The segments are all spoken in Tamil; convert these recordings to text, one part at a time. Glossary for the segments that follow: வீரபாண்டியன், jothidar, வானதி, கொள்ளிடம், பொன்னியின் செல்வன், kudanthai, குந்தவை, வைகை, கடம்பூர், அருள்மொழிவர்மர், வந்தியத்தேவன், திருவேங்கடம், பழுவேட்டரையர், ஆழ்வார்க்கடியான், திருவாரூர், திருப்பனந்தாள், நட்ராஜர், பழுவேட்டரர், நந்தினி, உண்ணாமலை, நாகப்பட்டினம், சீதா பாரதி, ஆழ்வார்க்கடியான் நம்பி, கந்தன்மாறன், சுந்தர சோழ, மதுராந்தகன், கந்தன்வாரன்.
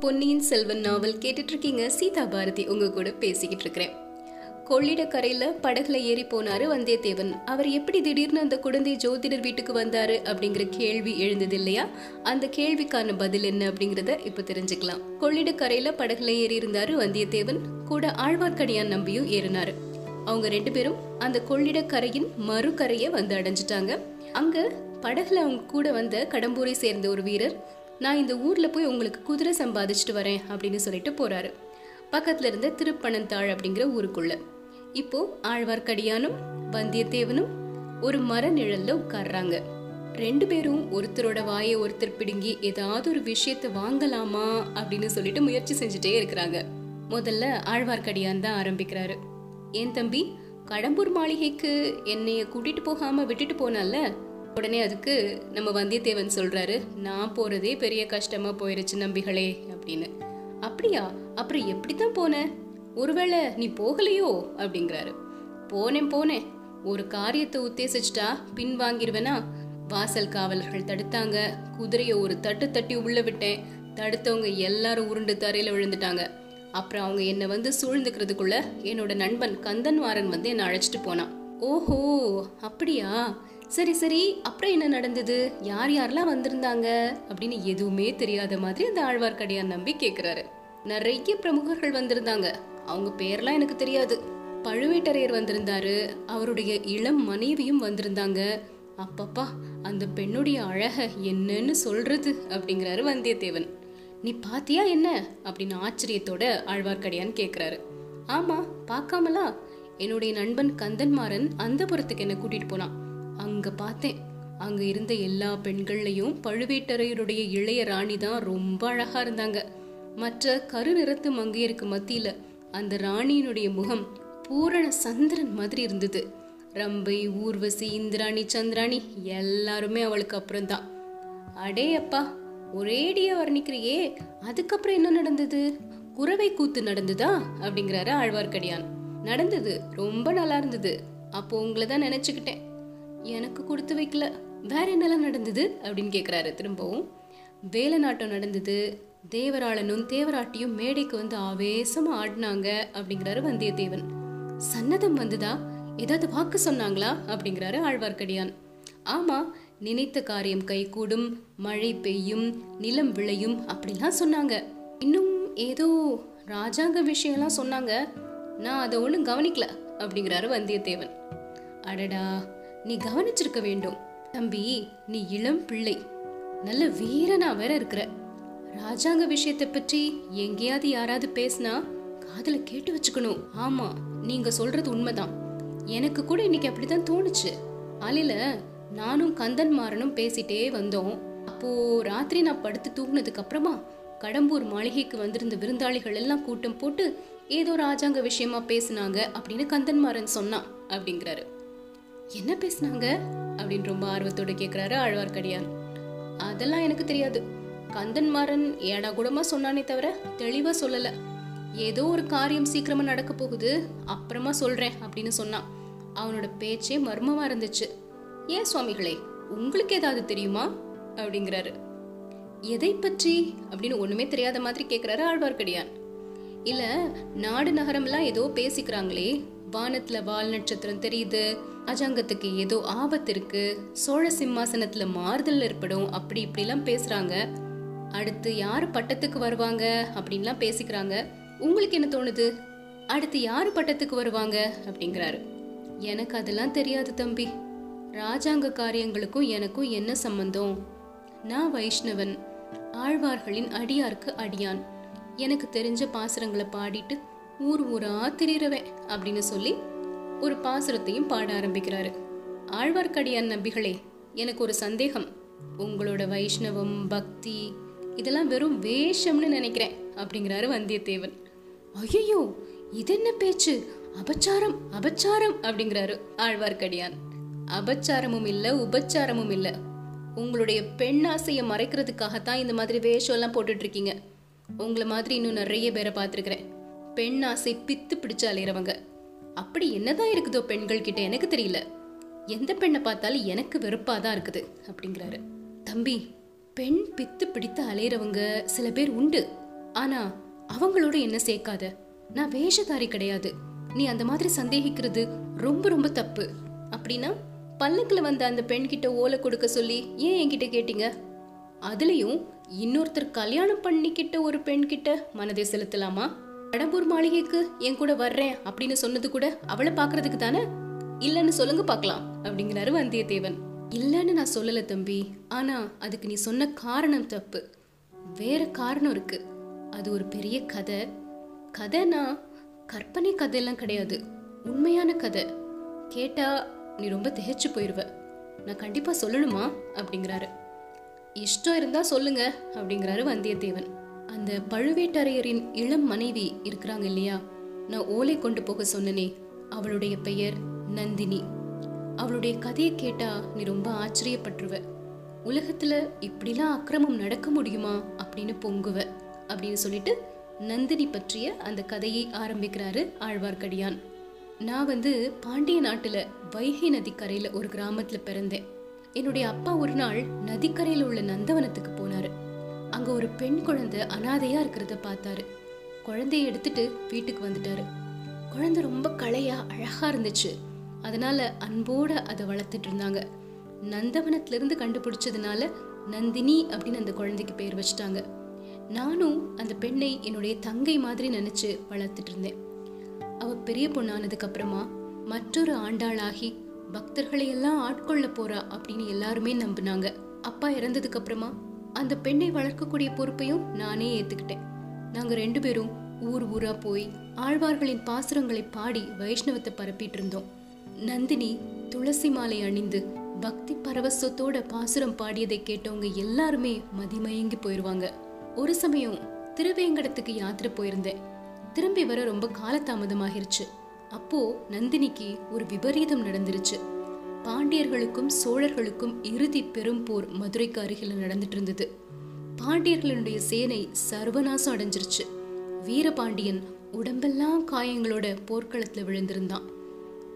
பொன்னியின் செல்வன் நாவல் கேட்டுட்டு இருக்கீங்க. சீதா பாரதி உங்க கூட பேசிக்கிட்டு இருக்கிறேன். கொள்ளிடக்கரையில படகுல ஏறி போனாரு வந்தியத்தேவன். அவர் எப்படி திடீர்னு அந்த குழந்தை ஜோதிடர் வீட்டுக்கு வந்தாரு அப்படிங்கிற கேள்வி எழுந்தது இல்லையா? அந்த கேள்விக்கான பதில் என்ன அப்படிங்கறத இப்ப தெரிஞ்சுக்கலாம். கொள்ளிடக்கரையில படகுல ஏறி இருந்தாரு வந்தியத்தேவன். கூட ஆழ்வார்க்கடியான் நம்பியும் ஏறினாரு. அவங்க ரெண்டு பேரும் அந்த கொள்ளிடக்கரையின் மறுகரையை வந்து அடைஞ்சிட்டாங்க. அங்க படகுல அவங்க கூட வந்த கடம்பூரை சேர்ந்த ஒரு வீரர், நான் இந்த ஊரில் போய் உங்களுக்கு குதிரை சம்பாதிச்சுட்டு வரேன் அப்படின்னு சொல்லிட்டு போகிறாரு. பக்கத்தில் இருந்த திருப்பனந்தாள் அப்படிங்கிற ஊருக்குள்ளே இப்போது ஆழ்வார்க்கடியானும் வந்தியத்தேவனும் ஒரு மர நிழலில் உட்கார்றாங்க. ரெண்டு பேரும் ஒருத்தரோட வாயை ஒருத்தர் பிடுங்கி ஏதாவது ஒரு விஷயத்தை வாங்கலாமா அப்படின்னு சொல்லிட்டு முயற்சி செஞ்சுட்டே இருக்கிறாங்க. முதல்ல ஆழ்வார்க்கடியான் தான் ஆரம்பிக்கிறாரு. ஏன் தம்பி, கடம்பூர் மாளிகைக்கு என்னைய கூட்டிகிட்டு போகாமல் விட்டுட்டு போனால? உடனே அதுக்கு நம்ம வந்தியத்தேவன் சொல்கிறாரு, நான் போகிறதே பெரிய கஷ்டமாக போயிடுச்சு நம்பிகளே அப்படின்னு. அப்படியா, அப்புறம் எப்படி தான் போனேன்? ஒருவேளை நீ போகலையோ அப்படிங்கிறாரு. போனேன், ஒரு காரியத்தை உத்தேசிச்சுட்டா பின் வாங்கிடுவேனா? வாசல் காவலர்கள் தடுத்தாங்க, குதிரையை ஒரு தட்டு தட்டி உள்ளே விட்டேன், தடுத்தவங்க எல்லாரும் உருண்டு தரையில் விழுந்துட்டாங்க. அப்புறம் அவங்க என்னை வந்து சூழ்ந்துக்கிறதுக்குள்ள என்னோட நண்பன் கந்தன்வாரன் வந்து என்னை அழைச்சிட்டு போனான். ஓஹோ, அப்படியா, சரி அப்புறம் என்ன நடந்தது, யார் யாரெல்லாம் வந்திருந்தாங்க அப்படின்னு எதுவுமே தெரியாத மாதிரி அந்த ஆழ்வார்க்கடியான் நம்பி கேட்குறாரு. நிறைய பிரமுகர்கள் வந்திருந்தாங்க, அவங்க பேர்லாம் எனக்கு தெரியாது. பழுவேட்டரையர் வந்திருந்தாரு, அவருடைய இளம் மனைவியும் வந்திருந்தாங்க. அப்பப்பா, அந்த பெண்ணுடைய அழகை என்னன்னு சொல்றது அப்படிங்கிறாரு வந்தியத்தேவன். நீ பாத்தியா என்ன அப்படின்னு ஆச்சரியத்தோட ஆழ்வார்க்கடியான் கேட்குறாரு. ஆமா, பார்க்காமலா, என்னுடைய நண்பன் கந்தன்மாறன் அந்த புறத்துக்கு என்னை கூட்டிட்டு போனான். அங்க பார்த்தேன், அங்க இருந்த எல்லா பெண்கள்லையும் பழுவேட்டரையருடைய இளைய ராணி தான் ரொம்ப அழகா இருந்தாங்க. மற்ற கரு நிறத்து மங்கையருக்கு மத்தியில அந்த ராணியினுடைய முகம் பூரண சந்திரன் மாதிரி இருந்தது. ரம்பை, ஊர்வசி, இந்திராணி, சந்திராணி எல்லாருமே அவளுக்கு அப்புறம்தான். அடே அப்பா, ஒரேடியா வர்ணிக்கிறியே, அதுக்கப்புறம் என்ன நடந்தது? குறவை கூத்து நடந்ததா அப்படிங்கிறாரு ஆழ்வார்க்கடியான். நடந்தது, ரொம்ப நல்லா இருந்தது. அப்போ உங்களை தான் நினைச்சுக்கிட்டேன். எனக்கு கொடுத்து வைக்கல. வேற என்னெல்லாம் நடந்தது அப்படின்னு கேட்குறாரு. திரும்பவும் வேலை நாட்டம் நடந்தது. தேவராளனும் தேவராட்டியும் மேடைக்கு வந்து ஆவேசமாக ஆடினாங்க அப்படிங்கிறாரு வந்தியத்தேவன். சன்னதம் வந்துதா, ஏதாவது வாக்கு சொன்னாங்களா அப்படிங்கிறாரு ஆழ்வார்க்கடியான். ஆமாம், நினைத்த காரியம் கைகூடும், மழை பெய்யும், நிலம் விளையும் அப்படிலாம் சொன்னாங்க. இன்னும் ஏதோ ராஜாங்க விஷயம்லாம் சொன்னாங்க, நான் அதை ஒன்றும் கவனிக்கல அப்படிங்கிறாரு வந்தியத்தேவன். அடடா, நீ கவனிச்சிருக்க வேண்டும் தம்பி, நீ இளம் பிள்ளை, நல்ல வீரனா வேற இருக்கிற. ராஜாங்க விஷயத்தை பற்றி எங்கேயாவது யாராவது பேசினா காதுல கேட்டு வச்சுக்கணும். ஆமா, நீங்க சொல்றது உண்மைதான். எனக்கு கூட இன்னைக்கு அப்படிதான் தோணுச்சு. காலையில நானும் கந்தன்மாறனும் பேசிட்டே வந்தோம். அப்போ ராத்திரி நான் படுத்து தூங்கினதுக்கு அப்புறமா கடம்பூர் மாளிகைக்கு வந்திருந்த விருந்தாளிகள் எல்லாம் கூட்டம் போட்டு ஏதோ ராஜாங்க விஷயமா பேசினாங்க அப்படின்னு கந்தன்மாறன் சொன்னான் அப்படிங்கிறாரு. என்ன பேசினாங்க அப்படின்னு ரொம்ப ஆர்வத்தோடு கேட்குறாரு ஆழ்வார்க்கடியான். அதெல்லாம் எனக்கு தெரியாது. கந்தன்மாறன் ஏடா கூடமா சொன்னானே தவிர தெளிவாக சொல்லலை. ஏதோ ஒரு காரியம் சீக்கிரமாக நடக்க போகுது, அப்புறமா சொல்கிறேன் அப்படின்னு சொன்னான். அவனோட பேச்சே மர்மமாக இருந்துச்சு. ஏன் சுவாமிகளே, உங்களுக்கு ஏதாவது தெரியுமா அப்படிங்கிறாரு. எதை பற்றி அப்படின்னு ஒன்றுமே தெரியாத மாதிரி கேட்குறாரு ஆழ்வார்க்கடியான். இல்லை, நாடு நகரம்லாம் ஏதோ பேசிக்கிறாங்களே, வானத்துல வால் நட்சத்திரம் தெரியுது, அஜாங்கத்துக்கு ஏதோ ஆபத்து இருக்கு, சோழ சிம்மாசனத்துல மாறுதல் ஏற்படும், அப்படி இப்படிலாம் பேசுறாங்க. அடுத்து யாரு பட்டத்துக்கு வருவாங்க அப்படின்லாம் பேசிக்கிறாங்க. உங்களுக்கு என்ன தோணுது, அடுத்து யாரு பட்டத்துக்கு வருவாங்க அப்படிங்கிறாரு. எனக்கு அதெல்லாம் தெரியாது தம்பி. ராஜாங்க காரியங்களுக்கும் எனக்கும் என்ன சம்பந்தம்? நான் வைஷ்ணவன், ஆழ்வார்களின் அடியார்க்கு அடியான். எனக்கு தெரிஞ்ச பாசுரங்களை பாடிட்டு ஊர் ஊரா திரிறவேன் அப்படின்னு சொல்லி ஒரு பாசுரத்தையும் பாட ஆரம்பிக்கிறாரு. ஆழ்வார்க்கடியான் நம்பிகளே, எனக்கு ஒரு சந்தேகம். உங்களோட வைஷ்ணவம், பக்தி இதெல்லாம் வெறும் வேஷம்னு நினைக்கிறேன் அப்படிங்கிறாரு வந்தியத்தேவன். ஐயோ, இது என்ன பேச்சு, அபச்சாரம் அபச்சாரம் அப்படிங்கிறாரு ஆழ்வார்க்கடியான். அபச்சாரமும் இல்லை, உபச்சாரமும் இல்லை. உங்களுடைய பெண்ணாசையை மறைக்கிறதுக்காகத்தான் இந்த மாதிரி வேஷம் எல்லாம் போட்டுட்டு இருக்கீங்க. உங்களை மாதிரி இன்னும் நிறைய பேரை பார்த்துருக்கிறேன், பெண் ஆசை பித்து பிடிச்சாலேறவங்க. அப்படி என்னதான் இருக்குதோ பெண்கள் கிட்ட, எனக்கு தெரியல. எந்த பெண்ணை பார்த்தாலும் எனக்கு வெறுப்பாதான் இருக்குது அப்படிங்கிறாரு. தம்பி, பெண் பித்து பிடித்து அலையிறவங்க சில பேர் உண்டு. ஆனா அவங்களோட என்ன சேர்க்காத, நான் வேஷதாரி கிடையாது, நீ அந்த மாதிரி சந்தேகிக்கிறது ரொம்ப ரொம்ப தப்பு. அப்படின்னா பல்லக்குல வந்த அந்த பெண் கிட்ட ஓலை கொடுக்க சொல்லி ஏன் என்கிட்ட கேட்டீங்க? அதுலயும் இன்னொருத்தர் கல்யாணம் பண்ணிக்கிட்ட ஒரு பெண் கிட்ட மனதை செலுத்தலாமா? கடம்பூர் மாளிகைக்கு என் கூட வர்றேன் அப்படின்னு சொன்னது கூட அவளை பாக்குறதுக்கு தானே? இல்லன்னு சொல்லுங்க பாக்கலாம் அப்படிங்கிறாரு வந்தியத்தேவன். இல்லன்னு நான் சொல்லல தம்பி, ஆனா அதுக்கு நீ சொன்ன காரணம் தப்பு. வேற காரணம் இருக்கு. அது ஒரு பெரிய கதை. கதைனா கற்பனை கதையெல்லாம் கிடையாது, உண்மையான கதை. கேட்டா நீ ரொம்ப திகைச்சு போயிடுவ. நான் கண்டிப்பா சொல்லணுமா அப்படிங்கிறாரு. இஷ்டம் இருந்தா சொல்லுங்க அப்படிங்கிறாரு வந்தியத்தேவன். அந்த பழுவேட்டரையரின் இளம் மனைவி இருக்கிறாங்க இல்லையா, நான் ஓலை கொண்டு போக சொன்னனே, அவளுடைய பெயர் நந்தினி. அவளுடைய கதையை கேட்டா நீ ரொம்ப ஆச்சரியப்பட்டுருவ. உலகத்துல இப்படிலாம் அக்கிரமம் நடக்க முடியுமா அப்படின்னு பொங்குவ அப்படின்னு சொல்லிட்டு நந்தினி பற்றிய அந்த கதையை ஆரம்பிக்கிறாரு ஆழ்வார்க்கடியான். நான் பாண்டிய நாட்டுல வைகை நதிக்கரையில ஒரு கிராமத்துல பிறந்தேன். என்னுடைய அப்பா ஒரு நாள் நதிக்கரையில உள்ள நந்தவனத்துக்கு போனாரு. அங்க ஒரு பெண் குழந்தை அனாதையா இருக்கிறத பார்த்தாரு. குழந்தைய எடுத்துட்டு வீட்டுக்கு வந்துட்டாரு. குழந்தை ரொம்ப கலையா அழகா இருந்துச்சு. அதனால அன்போட அதை வளர்த்துட்டு இருந்தாங்க. நந்தவனத்திலிருந்து கண்டுபிடிச்சதுனால நந்தினி அப்படின்னு அந்த குழந்தைக்கு பேர் வச்சுட்டாங்க. நானும் அந்த பெண்ணை என்னுடைய தங்கை மாதிரி நினைச்சு வளர்த்துட்டு இருந்தேன். அவ பெரிய பொண்ணானதுக்கு அப்புறமா மற்றொரு ஆண்டாளாகி பக்தர்களை எல்லாம் ஆட்கொள்ள போறா அப்படின்னு எல்லாருமே நம்பினாங்க. அப்பா இறந்ததுக்கு அப்புறமா அந்த பெண்ணை வளர்க்கக்கூடிய பொறுப்பையும் நானே ஏத்துக்கிட்டேன். நாங்க ரெண்டு பேரும் ஊர் ஊரா போய் ஆழ்வார்களின் பாசுரங்களை பாடி வைஷ்ணவத்தை பரப்பிட்டு இருந்தோம். நந்தினி துளசி மாலை அணிந்து பக்தி பரவசத்தோட பாசுரம் பாடியதை கேட்டவங்க எல்லாருமே மதிமயங்கி போயிடுவாங்க. ஒரு சமயம் திருவேங்கடத்துக்கு யாத்திரை போயிருந்தேன். திரும்பி வர ரொம்ப காலதாமதமாகிருச்சு. அப்போ நந்தினிக்கு ஒரு விபரீதம் நடந்துருச்சு. பாண்டியர்களுக்கும் சோழர்களுக்கும் இறுதி பெரும் போர் மதுரைக்கு அருகில் நடந்துட்டு இருந்தது. பாண்டியர்களுடைய சேனை சர்வநாசம் அடைஞ்சிருச்சு. வீரபாண்டியன் உடம்பெல்லாம் காயங்களோட போர்க்களத்துல விழுந்திருந்தான்.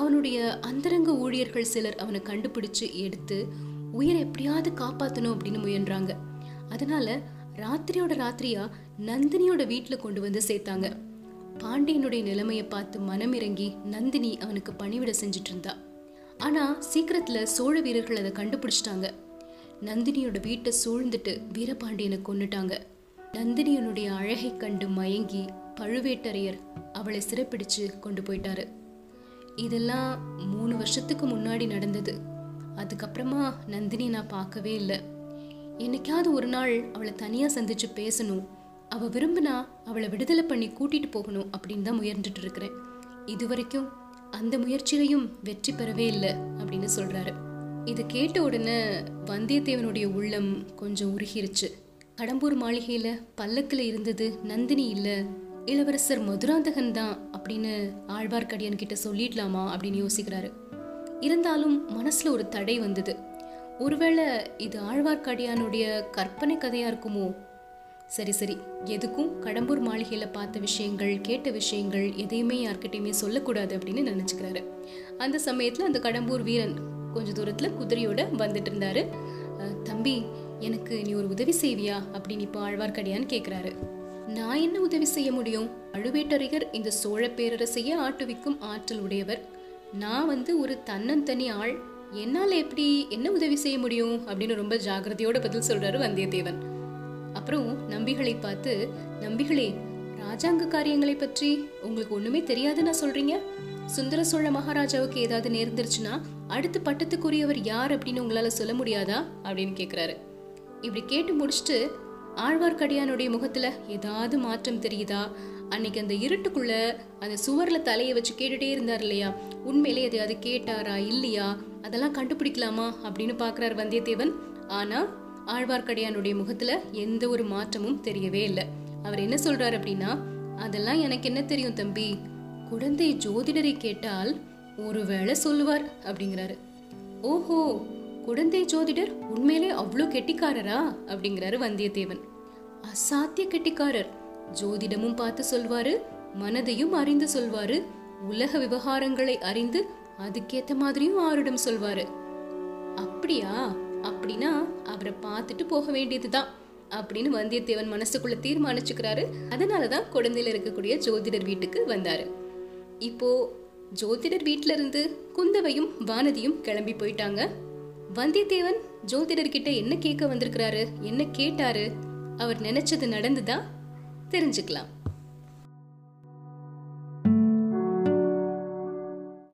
அவனுடைய அந்தரங்க ஊழியர்கள் சிலர் அவனை கண்டுபிடிச்சு எடுத்து உயிரை எப்படியாவது காப்பாற்றணும் அப்படின்னு முயன்றாங்க. அதனால ராத்திரியோட ராத்திரியா நந்தினியோட வீட்டுல கொண்டு வந்து சேர்த்தாங்க. பாண்டியனுடைய நிலைமையை பார்த்து மனம் இறங்கி நந்தினி அவனுக்கு பணிவிட செஞ்சுட்டு இருந்தா. ஆனா சீக்கிரத்துல சோழ வீரர்கள் அதை கண்டுபிடிச்சிட்டாங்க. நந்தினியோட வீட்டை சூழ்ந்துட்டு வீரபாண்டியனை கொன்னுட்டாங்க. நந்தினியனுடைய அழகை கண்டு மயங்கி பழுவேட்டரையர் அவளை சிறைப்பிடிச்சு கொண்டு போயிட்டாரு. இதெல்லாம் 3 வருஷத்துக்கு முன்னாடி நடந்தது. அதுக்கப்புறமா நந்தினி நான் பார்க்கவே இல்லை. என்னைக்காவது ஒரு நாள் அவளை தனியாக சந்திச்சு பேசணும், அவள் விரும்பினா அவளை விடுதலை பண்ணி கூட்டிகிட்டு போகணும் அப்படின்னு தான் முயன்றுட்டு இருக்கிறேன். இது வரைக்கும் அந்த முயற்சியிலையும் வெற்றி பெறவே இல்லை அப்படின்னு சொல்கிறாரு. இதை கேட்ட உடனே வந்தியத்தேவனுடைய உள்ளம் கொஞ்சம் உருகிருச்சு. கடம்பூர் மாளிகையில் பல்லக்கில் இருந்தது நந்தினி இல்லை, இளவரசர் மதுராந்தகன் தான் அப்படின்னு ஆழ்வார்க்கடியான் கிட்ட சொல்லிடலாமா அப்படின்னு யோசிக்கிறாரு. இருந்தாலும் மனசுல ஒரு தடை வந்தது. ஒருவேளை இது ஆழ்வார்க்கடியானுடைய கற்பனை கதையா இருக்குமோ? சரி எதுக்கும் கடம்பூர் மாளிகையில பார்த்த விஷயங்கள் கேட்ட விஷயங்கள் எதையுமே யார்கிட்டையுமே சொல்லக்கூடாது அப்படின்னு நினைச்சுக்கிறாரு. அந்த சமயத்துல அந்த கடம்பூர் வீரன் கொஞ்ச தூரத்துல குதிரையோட வந்துட்டு இருந்தாரு. தம்பி, எனக்கு நீ ஒரு உதவி செய்வியா அப்படின்னு இப்போ ஆழ்வார்க்கடியான் கேட்கிறாரு. நான் என்ன உதவி செய்ய முடியும்? பழுவேட்டரையர் இந்த சோழ பேரரசையே ஆட்டுவிக்கும் ஆற்றல் உடையவர். நான் ஒரு தன்னந்தனி ஆள், என்னால் எப்படி என்ன உதவி செய்ய முடியும் அப்படின்னு ரொம்ப ஜாகிரதையோட பதில் சொல்றாரு வந்தியத்தேவன். அப்புறம் நம்பிகளை பார்த்து, நம்பிகளே, ராஜாங்க காரியங்களை பற்றி உங்களுக்கு ஒண்ணுமே தெரியாதுன்னா சொல்றீங்க. சுந்தர சோழ மகாராஜாவுக்கு ஏதாவது நேர்ந்துருச்சுன்னா அடுத்த பட்டத்துக்குரியவர் யார் அப்படின்னு உங்களால சொல்ல முடியாதா அப்படின்னு கேட்கிறாரு. இப்படி கேட்டு முடிச்சுட்டு ஆழ்வார்க்கடியானுடைய முகத்துல ஏதாவது மாற்றம் தெரியுதா? அன்னைக்கு அந்த இருட்டுக்குள்ள அந்த சுவர்ல தலையை வச்சு கேட்டுட்டே இருந்தார் இல்லையா, உண்மையிலே எதையாவது கேட்டாரா இல்லையா, அதெல்லாம் கண்டுபிடிக்கலாமா அப்படின்னு பாக்குறாரு வந்தியத்தேவன். ஆனா ஆழ்வார்க்கடியானுடைய முகத்துல எந்த ஒரு மாற்றமும் தெரியவே இல்லை. அவர் என்ன சொல்றாரு அப்படின்னா, அதெல்லாம் எனக்கு என்ன தெரியும் தம்பி, குழந்தை ஜோதிடரை கேட்டால் ஒருவேளை சொல்லுவார் அப்படிங்கிறாரு. ஓஹோ, குடந்தை ஜோதிடர் உண்மையிலே அவ்வளோ கெட்டிக்காரரா அப்படிங்கிறாரு வந்தியத்தேவன். அசாத்திய கெட்டிக்காரர், ஜோதிடமும் பார்த்து சொல்வாரு, மனதையும் அறிந்து சொல்வாரு, உலக விவகாரங்களை அறிந்து அதுக்கேத்த மாதிரியும் ஆருடம் சொல்வாரு. அப்படியா? அப்படின்னா அவரை பார்த்துட்டு போக வேண்டியதுதான். அப்படின்னு வந்தியத்தேவன் மனசுக்குள்ள தீர்மானிச்சுக்கிறாரு. அதனாலதான் குழந்தையில இருக்கக்கூடிய ஜோதிடர் வீட்டுக்கு வந்தாரு. இப்போ ஜோதிடர் வீட்டில இருந்து குந்தவையும் வானதியும் கிளம்பி போயிட்டாங்க. வந்தியத்தேவன் ஜோதிடர்கிட்ட என்ன கேட்க வந்திருக்கிறாரு, என்ன கேட்டாரு, அவர் நினைச்சது நடந்துதான் தெரிஞ்சுக்கலாம்.